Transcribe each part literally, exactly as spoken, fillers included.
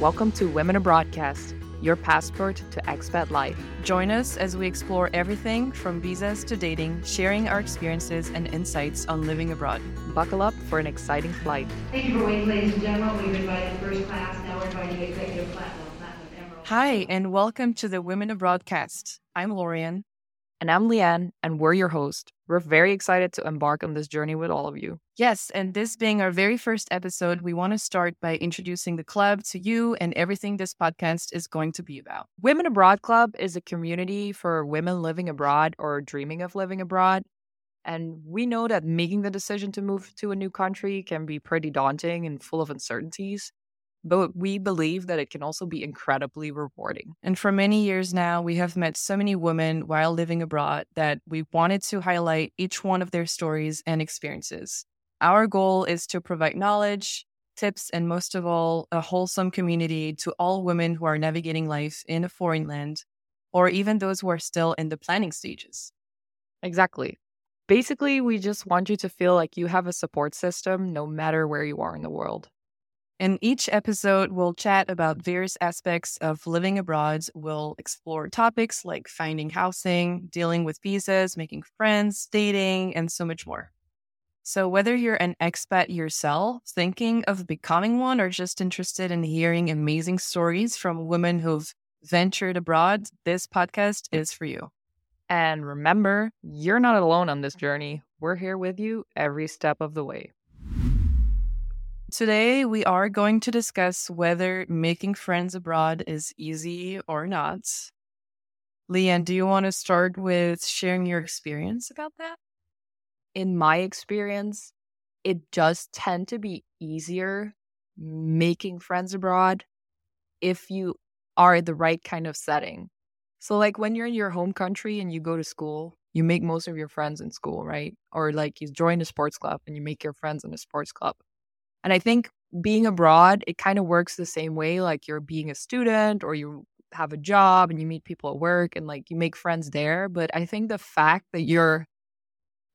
Welcome to Women Abroad Cast, your passport to expat life. Join us as we explore everything from visas to dating, sharing our experiences and insights on living abroad. Buckle up for an exciting flight. Thank you for waiting, ladies and gentlemen. We've invited first class, now we're inviting executive platinum, platinum emerald. Hi, and welcome to the Women Abroad Cast. I'm Lauriane. And I'm Lianne, and we're your host. We're very excited to embark on this journey with all of you. Yes, and this being our very first episode, we want to start by introducing the club to you and everything this podcast is going to be about. Women Abroad Club is a community for women living abroad or dreaming of living abroad. And we know that making the decision to move to a new country can be pretty daunting and full of uncertainties. But we believe that it can also be incredibly rewarding. And for many years now, we have met so many women while living abroad that we wanted to highlight each one of their stories and experiences. Our goal is to provide knowledge, tips, and most of all, a wholesome community to all women who are navigating life in a foreign land, or even those who are still in the planning stages. Exactly. Basically, we just want you to feel like you have a support system no matter where you are in the world. In each episode, we'll chat about various aspects of living abroad. We'll explore topics like finding housing, dealing with visas, making friends, dating, and so much more. So whether you're an expat yourself, thinking of becoming one, or just interested in hearing amazing stories from women who've ventured abroad, this podcast is for you. And remember, you're not alone on this journey. We're here with you every step of the way. Today, we are going to discuss whether making friends abroad is easy or not. Leanne, do you want to start with sharing your experience about that? In my experience, it does tend to be easier making friends abroad if you are in the right kind of setting. So like when you're in your home country and you go to school, you make most of your friends in school, right? Or like you join a sports club and you make your friends in a sports club. And I think being abroad, it kind of works the same way. Like you're being a student or you have a job and you meet people at work and like you make friends there. But I think the fact that you're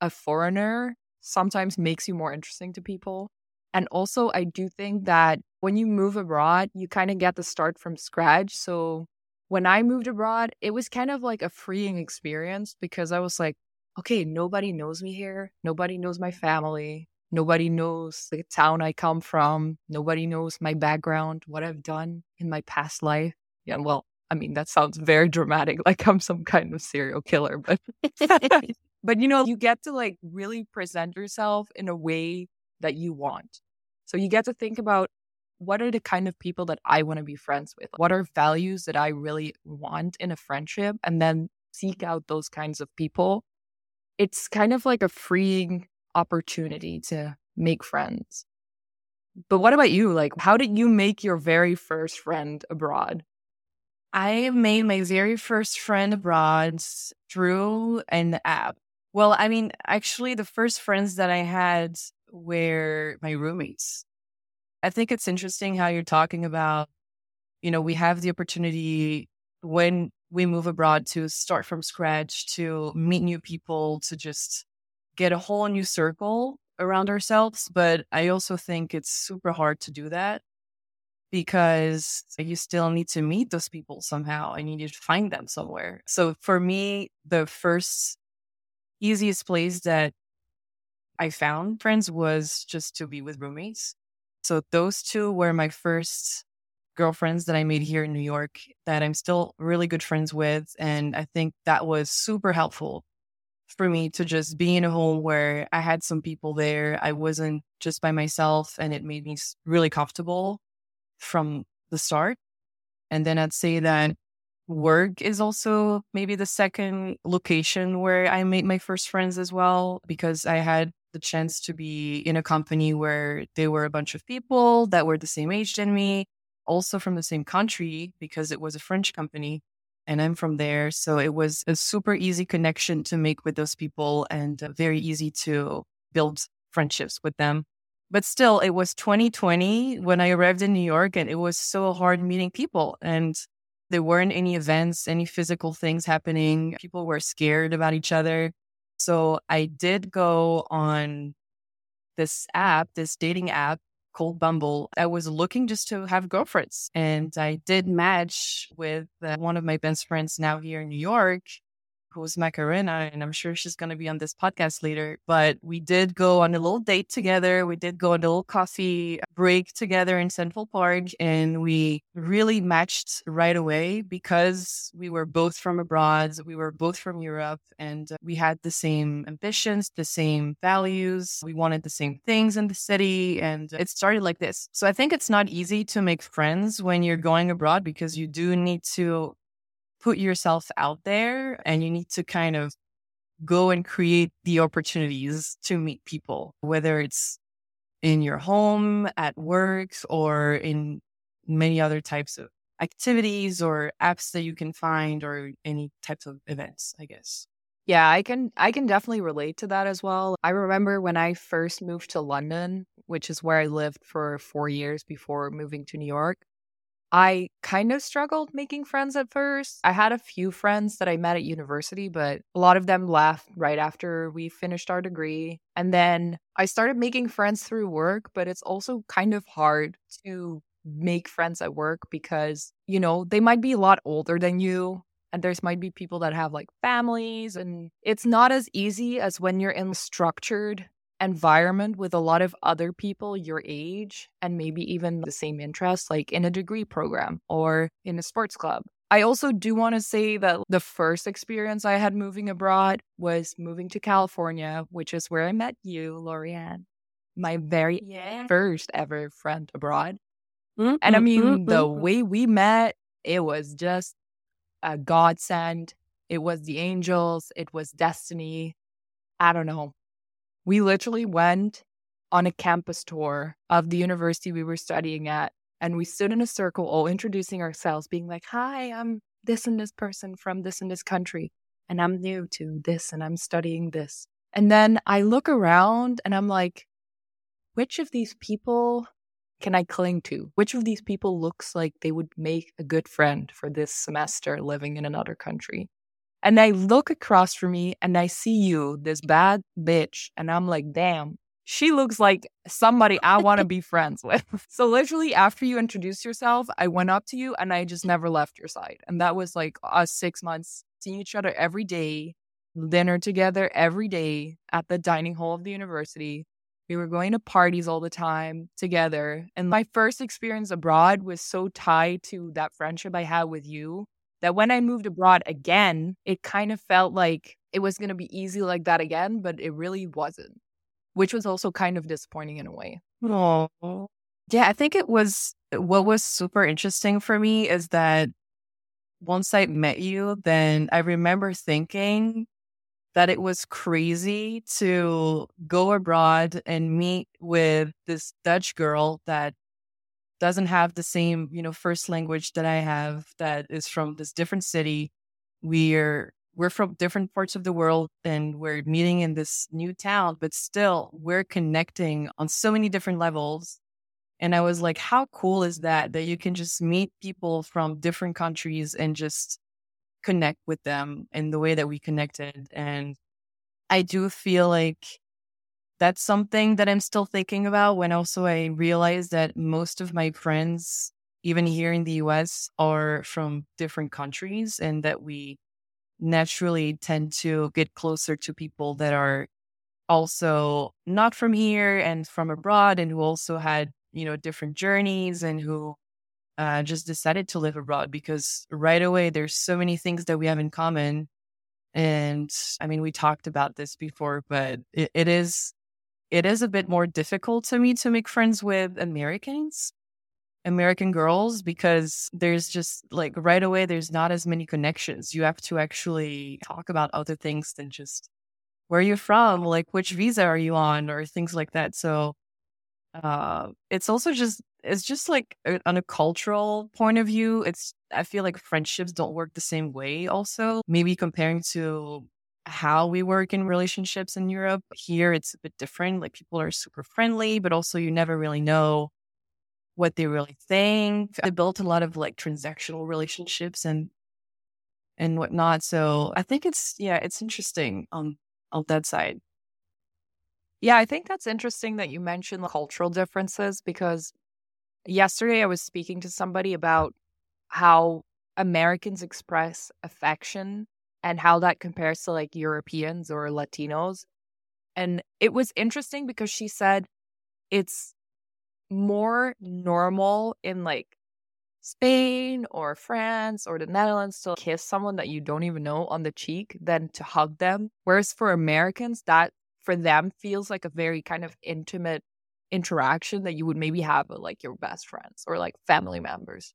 a foreigner sometimes makes you more interesting to people. And also, I do think that when you move abroad, you kind of get the start from scratch. So when I moved abroad, it was kind of like a freeing experience because I was like, okay, nobody knows me here. Nobody knows my family. Nobody knows the town I come from. Nobody knows my background, what I've done in my past life. Yeah, well, I mean, that sounds very dramatic, like I'm some kind of serial killer. But, but you know, you get to like really present yourself in a way that you want. So you get to think about what are the kind of people that I want to be friends with? What are values that I really want in a friendship? And then seek out those kinds of people. It's kind of like a freeing opportunity to make friends. But what about you? Like, how did you make your very first friend abroad? I made my very first friend abroad through an app. Well, I mean, actually, the first friends that I had were my roommates. I think it's interesting how you're talking about, you know, we have the opportunity when we move abroad to start from scratch, to meet new people, to just get a whole new circle around ourselves. But I also think it's super hard to do that because you still need to meet those people somehow and you need to find them somewhere. So for me, the first easiest place that I found friends was just to be with roommates. So those two were my first girlfriends that I made here in New York that I'm still really good friends with. And I think that was super helpful for me to just be in a home where I had some people there. I wasn't just by myself, and it made me really comfortable from the start. And then I'd say that work is also maybe the second location where I made my first friends as well, because I had the chance to be in a company where there were a bunch of people that were the same age than me, also from the same country, because it was a French company. And I'm from there. So it was a super easy connection to make with those people and uh, very easy to build friendships with them. But still, it was twenty twenty when I arrived in New York, and it was so hard meeting people. And there weren't any events, any physical things happening. People were scared about each other. So I did go on this app, this dating app called Bumble, I was looking just to have girlfriends. And I did match with uh, one of my best friends now here in New York, who's Macarena, and I'm sure she's going to be on this podcast later. But we did go on a little date together. We did go on a little coffee break together in Central Park, and we really matched right away because we were both from abroad. We were both from Europe, and we had the same ambitions, the same values. We wanted the same things in the city, and it started like this. So I think it's not easy to make friends when you're going abroad because you do need to put yourself out there and you need to kind of go and create the opportunities to meet people, whether it's in your home, at work, or in many other types of activities or apps that you can find or any types of events, I guess. Yeah, I can I can definitely relate to that as well. I remember when I first moved to London, which is where I lived for four years before moving to New York. I kind of struggled making friends at first. I had a few friends that I met at university, but a lot of them left right after we finished our degree. And then I started making friends through work, but it's also kind of hard to make friends at work because, you know, they might be a lot older than you. And there's might be people that have like families, and it's not as easy as when you're in a structured environment with a lot of other people your age and maybe even the same interests, like in a degree program or in a sports club. I also do want to say that the first experience I had moving abroad was moving to California, which is where I met you, Lauriane, my very yeah. first ever friend abroad. Mm-hmm. And I mean, mm-hmm. the way we met, it was just a godsend. It was the angels. It was destiny. I don't know. We literally went on a campus tour of the university we were studying at, and we stood in a circle all introducing ourselves, being like, hi, I'm this and this person from this and this country, and I'm new to this, and I'm studying this. And then I look around, and I'm like, which of these people can I cling to? Which of these people looks like they would make a good friend for this semester living in another country? And I look across from me and I see you, this bad bitch. And I'm like, damn, she looks like somebody I want to be friends with. So literally after you introduced yourself, I went up to you and I just never left your side. And that was like us six months seeing each other every day, dinner together every day at the dining hall of the university. We were going to parties all the time together. And my first experience abroad was so tied to that friendship I had with you, that when I moved abroad again, it kind of felt like it was going to be easy like that again, but it really wasn't, which was also kind of disappointing in a way. Aww. Yeah, I think it was, what was super interesting for me is that once I met you, then I remember thinking that it was crazy to go abroad and meet with this Dutch girl that doesn't have the same, you know, first language that I have, that is from this different city. We're we're from different parts of the world and we're meeting in this new town, but still we're connecting on so many different levels. And I was like, how cool is that, that you can just meet people from different countries and just connect with them in the way that we connected. And I do feel like that's something that I'm still thinking about when also I realized that most of my friends, even here in the U S, are from different countries, and that we naturally tend to get closer to people that are also not from here and from abroad, and who also had, you know, different journeys and who uh, just decided to live abroad, because right away there's so many things that we have in common. And I mean, we talked about this before, but it, it is... It is a bit more difficult to me to make friends with Americans, American girls, because there's just like right away, there's not as many connections. You have to actually talk about other things than just where you're from, like which visa are you on or things like that. So uh, it's also just, it's just like on a cultural point of view, it's, I feel like friendships don't work the same way also. Maybe comparing to how we work in relationships in Europe. Here, it's a bit different. Like people are super friendly, but also you never really know what they really think. I built a lot of like transactional relationships and and whatnot. So I think it's, yeah, it's interesting on, on that side. Yeah, I think that's interesting that you mentioned the cultural differences, because yesterday I was speaking to somebody about how Americans express affection and how that compares to like Europeans or Latinos. And it was interesting because she said it's more normal in like Spain or France or the Netherlands to kiss someone that you don't even know on the cheek than to hug them. Whereas for Americans, that for them feels like a very kind of intimate interaction that you would maybe have with like your best friends or like family members.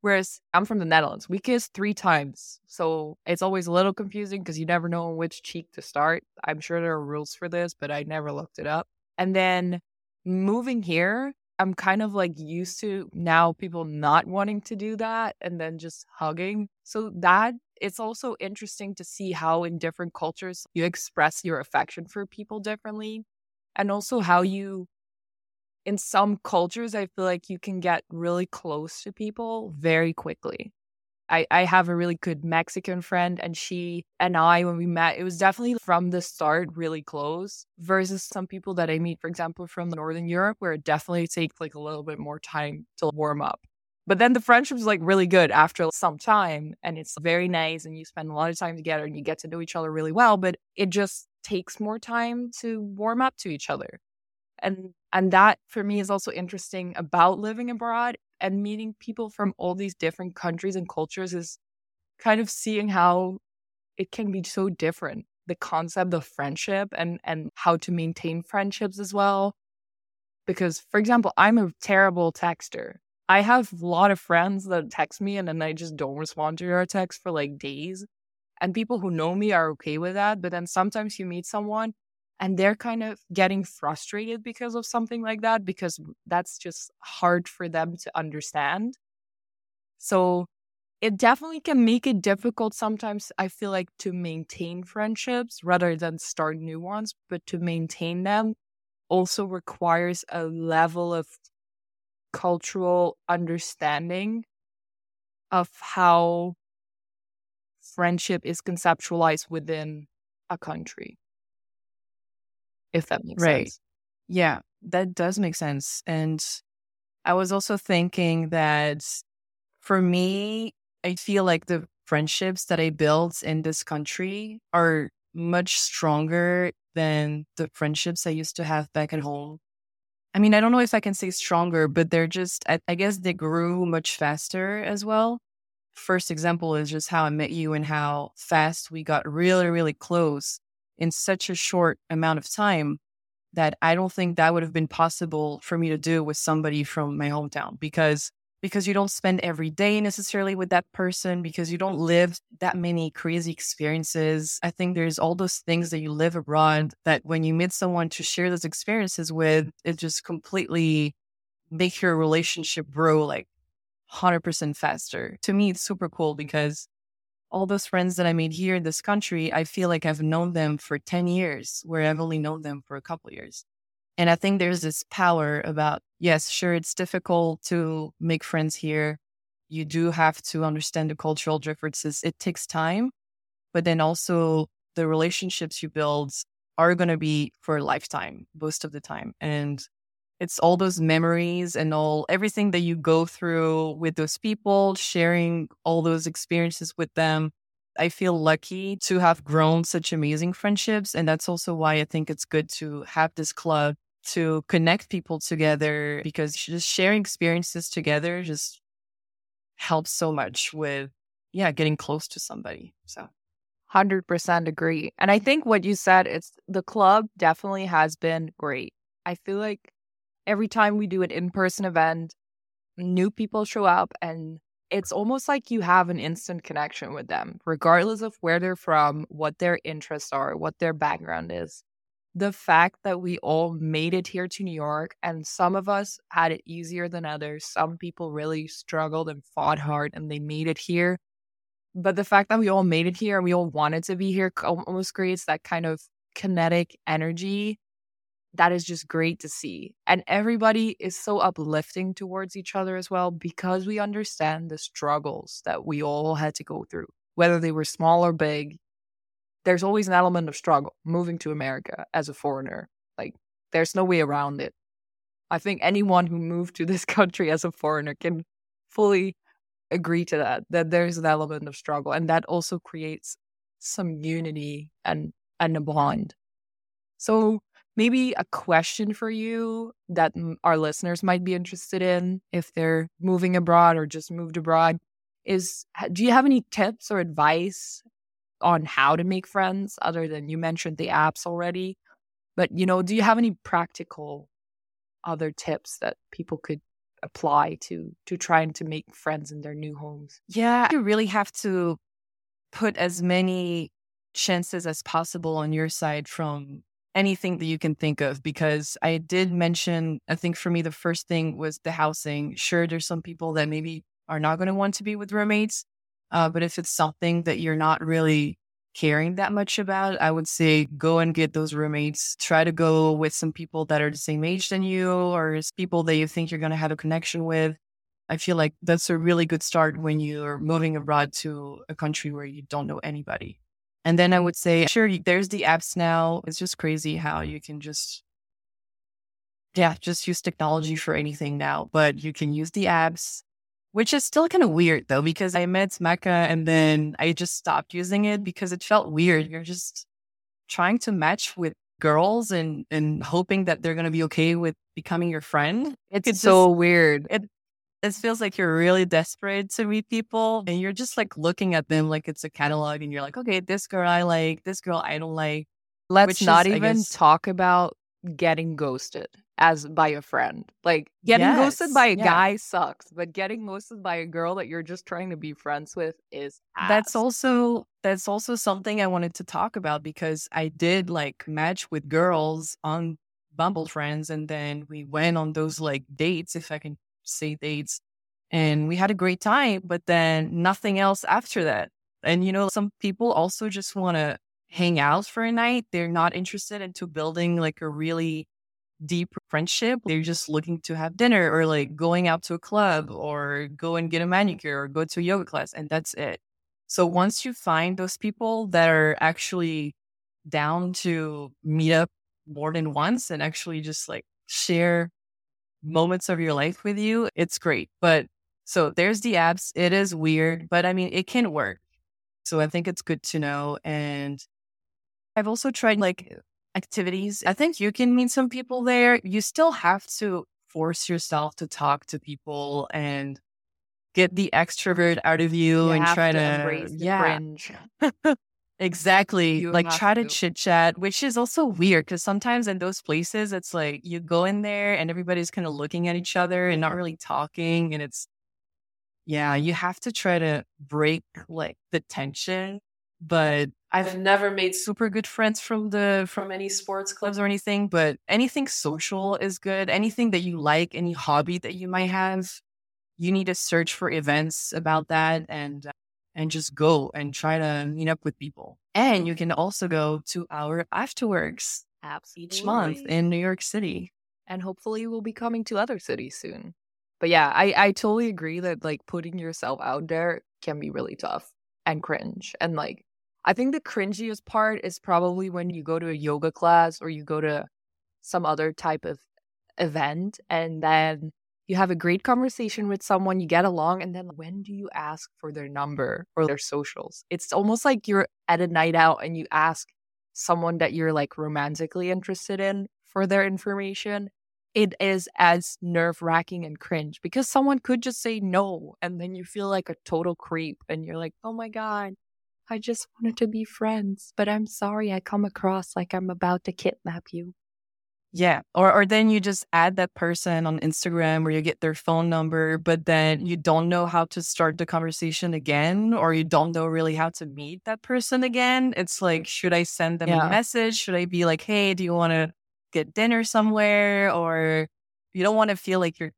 Whereas I'm from the Netherlands, we kiss three times. So it's always a little confusing because you never know which cheek to start. I'm sure there are rules for this, but I never looked it up. And then moving here, I'm kind of like used to now people not wanting to do that and then just hugging. So that it's also interesting to see how in different cultures you express your affection for people differently. And also how you in some cultures, I feel like you can get really close to people very quickly. I, I have a really good Mexican friend, and she and I, when we met, it was definitely from the start really close versus some people that I meet, for example, from Northern Europe, where it definitely takes like a little bit more time to warm up. But then the friendship is like really good after some time, and it's very nice, and you spend a lot of time together and you get to know each other really well, but it just takes more time to warm up to each other. And and that for me is also interesting about living abroad and meeting people from all these different countries and cultures is kind of seeing how it can be so different. The concept of friendship and, and how to maintain friendships as well. Because, for example, I'm a terrible texter. I have a lot of friends that text me and then I just don't respond to their text for like days. And people who know me are okay with that. But then sometimes you meet someone and they're kind of getting frustrated because of something like that, because that's just hard for them to understand. So it definitely can make it difficult sometimes, I feel like, to maintain friendships rather than start new ones. But to maintain them also requires a level of cultural understanding of how friendship is conceptualized within a country. If that makes right. sense. Yeah, that does make sense. And I was also thinking that for me, I feel like the friendships that I built in this country are much stronger than the friendships I used to have back at home. I mean, I don't know if I can say stronger, but they're just, I, I guess they grew much faster as well. First example is just how I met you and how fast we got really, really close in such a short amount of time that I don't think that would have been possible for me to do with somebody from my hometown, because because you don't spend every day necessarily with that person, because you don't live that many crazy experiences. I think there's all those things that you live abroad that when you meet someone to share those experiences with, it just completely makes your relationship grow like one hundred percent faster. To me, it's super cool because all those friends that I made here in this country, I feel like I've known them for ten years, where I've only known them for a couple of years. And I think there's this power about, yes, sure, it's difficult to make friends here. You do have to understand the cultural differences. It takes time. But then also the relationships you build are going to be for a lifetime, most of the time. And it's all those memories and all everything that you go through with those people, sharing all those experiences with them. I feel lucky to have grown such amazing friendships. And that's also why I think it's good to have this club to connect people together, because just sharing experiences together just helps so much with, yeah, getting close to somebody. So one hundred percent agree. And I think what you said, it's the club definitely has been great. I feel like every time we do an in-person event, new people show up and it's almost like you have an instant connection with them, regardless of where they're from, what their interests are, what their background is. The fact that we all made it here to New York and some of us had it easier than others. Some people really struggled and fought hard and they made it here. But the fact that we all made it here and we all wanted to be here almost creates that kind of kinetic energy that is just great to see. And everybody is so uplifting towards each other as well, because we understand the struggles that we all had to go through, whether they were small or big. There's always an element of struggle moving to America as a foreigner. Like There's no way around it. I think anyone who moved to this country as a foreigner can fully agree to that, that there's an element of struggle. And that also creates some unity and, and a bond. So maybe a question for you that our listeners might be interested in if they're moving abroad or just moved abroad is, do you have any tips or advice on how to make friends other than you mentioned the apps already? But, you know, do you have any practical other tips that people could apply to to trying to make friends in their new homes? Yeah, you really have to put as many chances as possible on your side from anything that you can think of, because I did mention, I think for me, the first thing was the housing. Sure, there's some people that maybe are not going to want to be with roommates, uh, but if it's something that you're not really caring that much about, I would say go and get those roommates. Try to go with some people that are the same age than you or people that you think you're going to have a connection with. I feel like that's a really good start when you're moving abroad to a country where you don't know anybody. And then I would say, sure, there's the apps now. It's just crazy how you can just, yeah, just use technology for anything now. But you can use the apps, which is still kind of weird, though, because I met Mecca and then I just stopped using it because it felt weird. You're just trying to match with girls and, and hoping that they're going to be okay with becoming your friend. It's, it's so just, weird. It, It feels like you're really desperate to meet people and you're just like looking at them like it's a catalog and you're like, okay, this girl I like, this girl I don't like. Let's not even talk about getting ghosted as by a friend. Like getting ghosted by a guy sucks, but getting ghosted by a girl that you're just trying to be friends with is ass. That's also that's also something I wanted to talk about, because I did like match with girls on Bumble Friends and then we went on those like dates, if I can say dates, and we had a great time, but then nothing else after that. And you know, some people also just want to hang out for a night. They're not interested into building like a really deep friendship. They're just looking to have dinner or like going out to a club or go and get a manicure or go to a yoga class, and that's it. So once you find those people that are actually down to meet up more than once and actually just like share moments of your life with you, it's great. But so there's the apps. It is weird, but I mean, it can work. So I think it's good to know. And I've also tried like activities. I think you can meet some people there. You still have to force yourself to talk to people and get the extrovert out of you, you and try to, to embrace the yeah. fringe. Exactly. You like try to, to chit chat, which is also weird because sometimes in those places, it's like you go in there and everybody's kind of looking at each other and not really talking. And it's, yeah, you have to try to break like the tension. But I've never made super good friends from the, from any sports clubs or anything, but anything social is good. Anything that you like, any hobby that you might have, you need to search for events about that. And uh, And just go and try to meet up with people. And you can also go to our afterworks Absolutely. Each month in New York City. And hopefully we'll be coming to other cities soon. But yeah, I, I totally agree that like putting yourself out there can be really tough and cringe. And like, I think the cringiest part is probably when you go to a yoga class or you go to some other type of event and then you have a great conversation with someone, you get along, and then when do you ask for their number or their socials? It's almost like you're at a night out and you ask someone that you're like romantically interested in for their information. It is as nerve-wracking and cringe because someone could just say no, and then you feel like a total creep and you're like, oh my God, I just wanted to be friends, but I'm sorry I come across like I'm about to kidnap you. Yeah. Or or then you just add that person on Instagram where you get their phone number, but then you don't know how to start the conversation again, or you don't know really how to meet that person again. It's like, should I send them yeah. a message? Should I be like, hey, do you want to get dinner somewhere? Or you don't want to feel like you're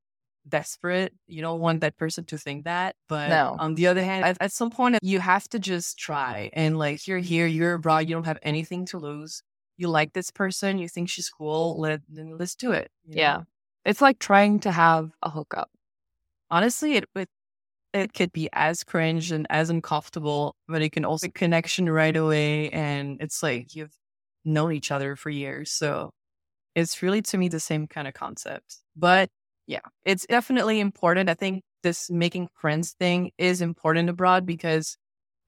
desperate. You don't want that person to think that. But no. On the other hand, at, at some point, you have to just try. And like, you're here, you're abroad, you don't have anything to lose. You like this person, you think she's cool, let, let's do it. You know? Yeah. It's like trying to have a hookup. Honestly, it, it it could be as cringe and as uncomfortable, but it can also make a connection right away. And it's like you've known each other for years. So It's really, to me, the same kind of concept. But yeah, it's definitely important. I think this making friends thing is important abroad because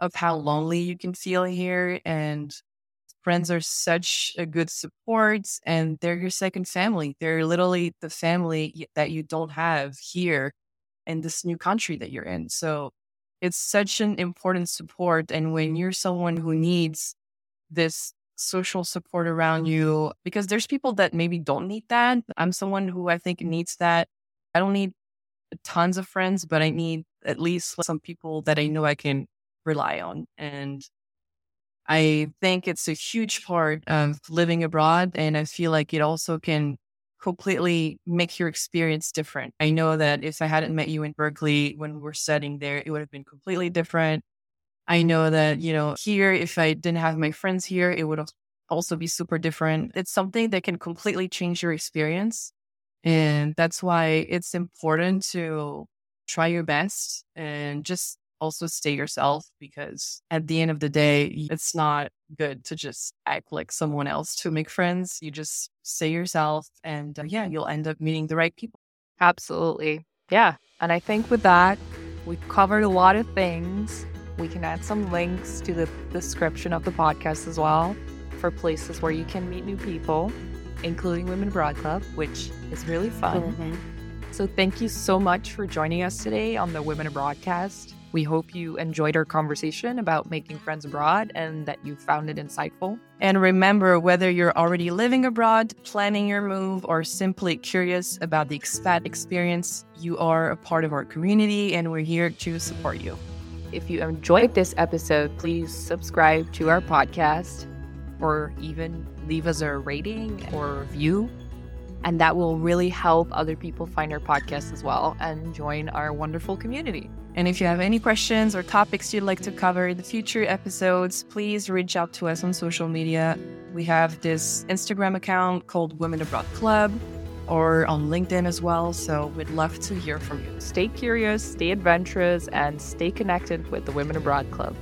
of how lonely you can feel here. And friends are such a good support, and they're your second family. They're literally the family that you don't have here in this new country that you're in. So it's such an important support. And when you're someone who needs this social support around you, because there's people that maybe don't need that. I'm someone who I think needs that. I don't need tons of friends, but I need at least some people that I know I can rely on. And I think it's a huge part of living abroad. And I feel like it also can completely make your experience different. I know that if I hadn't met you in Berkeley when we were studying there, it would have been completely different. I know that, you know, here, if I didn't have my friends here, it would also be super different. It's something that can completely change your experience. And that's why it's important to try your best and just also stay yourself, because at the end of the day, it's not good to just act like someone else to make friends. You just stay yourself and uh, yeah, you'll end up meeting the right people. Absolutely. Yeah. And I think with that, we've covered a lot of things. We can add some links to the description of the podcast as well for places where you can meet new people, including Women Abroad Club, which is really fun. Mm-hmm. So thank you so much for joining us today on the Women Abroad Cast. We hope you enjoyed our conversation about making friends abroad and that you found it insightful. And remember, whether you're already living abroad, planning your move, or simply curious about the expat experience, you are a part of our community and we're here to support you. If you enjoyed this episode, please subscribe to our podcast or even leave us a rating or a review. And that will really help other people find our podcast as well and join our wonderful community. And if you have any questions or topics you'd like to cover in the future episodes, please reach out to us on social media. We have this Instagram account called Women Abroad Club, or on LinkedIn as well. So we'd love to hear from you. Stay curious, stay adventurous, and stay connected with the Women Abroad Club.